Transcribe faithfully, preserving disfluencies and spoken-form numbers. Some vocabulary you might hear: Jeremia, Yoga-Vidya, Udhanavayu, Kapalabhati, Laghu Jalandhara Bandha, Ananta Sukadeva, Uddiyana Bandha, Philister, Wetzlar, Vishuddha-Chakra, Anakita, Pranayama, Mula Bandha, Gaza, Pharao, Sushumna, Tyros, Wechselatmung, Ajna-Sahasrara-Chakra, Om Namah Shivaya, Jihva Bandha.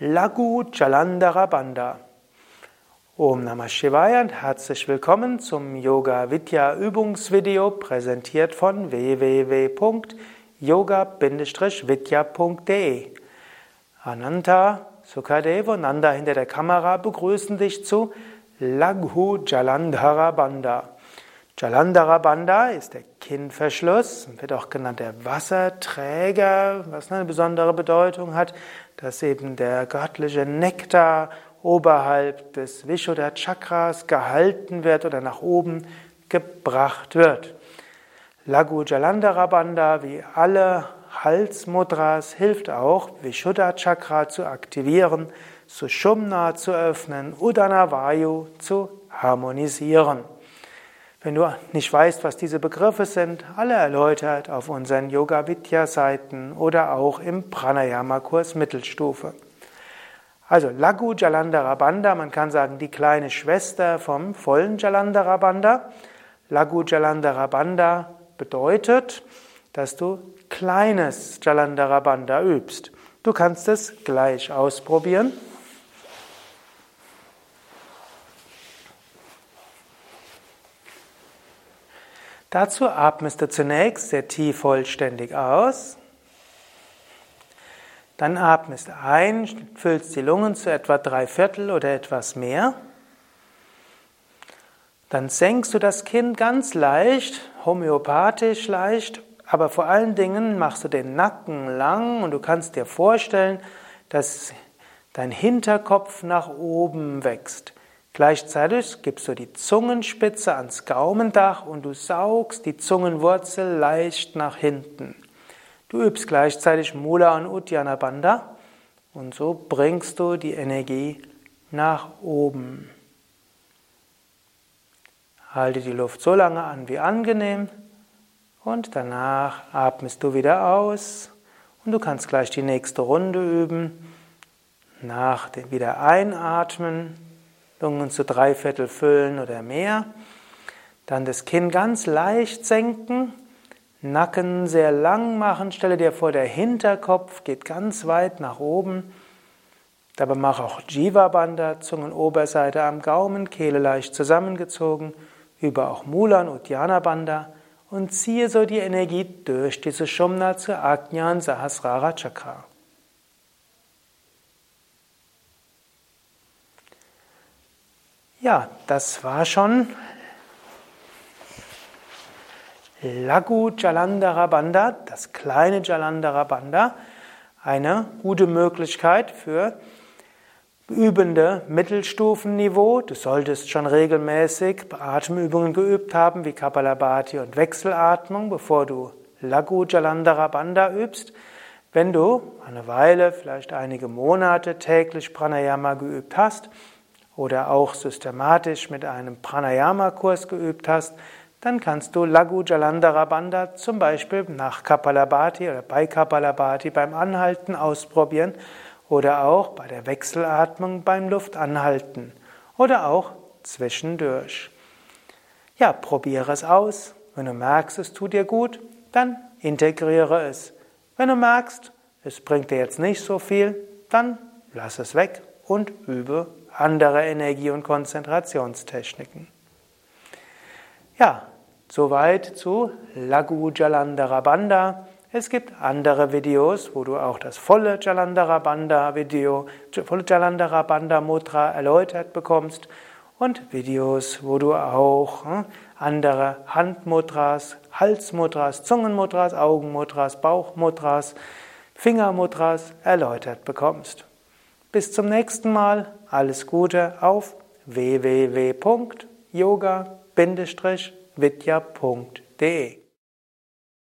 Laghu Jalandhara Bandha. Om Namah Shivaya und herzlich willkommen zum Yoga-Vidya Übungsvideo, präsentiert von w w w punkt yoga Bindestrich vidya punkt de. Ananta Sukadeva und Nanda hinter der Kamera begrüßen dich zu Laghu Jalandhara Bandha. Jalandhara Bandha ist der Kinnverschluss, wird auch genannt der Wasserträger, was eine besondere Bedeutung hat, dass eben der göttliche Nektar oberhalb des Vishuddha-Chakras gehalten wird oder nach oben gebracht wird. Laghu Jalandhara Bandha, wie alle Halsmudras, hilft auch, Vishuddha-Chakra zu aktivieren, Sushumna zu öffnen, Udhanavayu zu harmonisieren. Wenn du nicht weißt, was diese Begriffe sind, alle erläutert auf unseren Yoga-Vidya-Seiten oder auch im Pranayama-Kurs Mittelstufe. Also Laghu Jalandhara Bandha, man kann sagen die kleine Schwester vom vollen Jalandhara Bandha. Laghu Jalandhara Bandha bedeutet, dass du kleines Jalandhara Bandha übst. Du kannst es gleich ausprobieren. Dazu atmest du zunächst sehr tief vollständig aus. Dann atmest du ein, füllst die Lungen zu etwa drei Viertel oder etwas mehr. Dann senkst du das Kinn ganz leicht, homöopathisch leicht, aber vor allen Dingen machst du den Nacken lang und du kannst dir vorstellen, dass dein Hinterkopf nach oben wächst. Gleichzeitig gibst du die Zungenspitze ans Gaumendach und du saugst die Zungenwurzel leicht nach hinten. Du übst gleichzeitig Mula und Uddiyana Bandha und so bringst du die Energie nach oben. Halte die Luft so lange an wie angenehm und danach atmest du wieder aus und du kannst gleich die nächste Runde üben. Nach dem wieder einatmen, Lungen zu drei Viertel füllen oder mehr. Dann das Kinn ganz leicht senken, Nacken sehr lang machen. Stelle dir vor, der Hinterkopf geht ganz weit nach oben. Dabei mach auch Jihva Bandha, Zungenoberseite am Gaumen, Kehle leicht zusammengezogen. Über auch Mula und Uddiyana Bandha und ziehe so die Energie durch die Sushumna zur Ajna-Sahasrara-Chakra. Ja, das war schon Laghu Jalandhara Bandha, das kleine Jalandhara Bandha. Eine gute Möglichkeit für übende Mittelstufenniveau. Du solltest schon regelmäßig Atemübungen geübt haben, wie Kapalabhati und Wechselatmung, bevor du Laghu Jalandhara Bandha übst. Wenn du eine Weile, vielleicht einige Monate täglich Pranayama geübt hast, oder auch systematisch mit einem Pranayama-Kurs geübt hast, dann kannst du Laghu Jalandhara Bandha zum Beispiel nach Kapalabhati oder bei Kapalabhati beim Anhalten ausprobieren oder auch bei der Wechselatmung beim Luftanhalten oder auch zwischendurch. Ja, probiere es aus. Wenn du merkst, es tut dir gut, dann integriere es. Wenn du merkst, es bringt dir jetzt nicht so viel, dann lass es weg und übe andere Energie- und Konzentrationstechniken. Ja, soweit zu Laghu Jalandhara Bandha. Es gibt andere Videos, wo du auch das volle Jalandhara Bandha Video, volle Jalandhara Bandha Mudra erläutert bekommst und Videos, wo du auch hm, andere Handmudras, Halsmudras, Zungenmudras, Augenmudras, Bauchmudras, Fingermudras erläutert bekommst. Bis zum nächsten Mal, alles Gute auf w w w punkt yoga Bindestrich vidya punkt de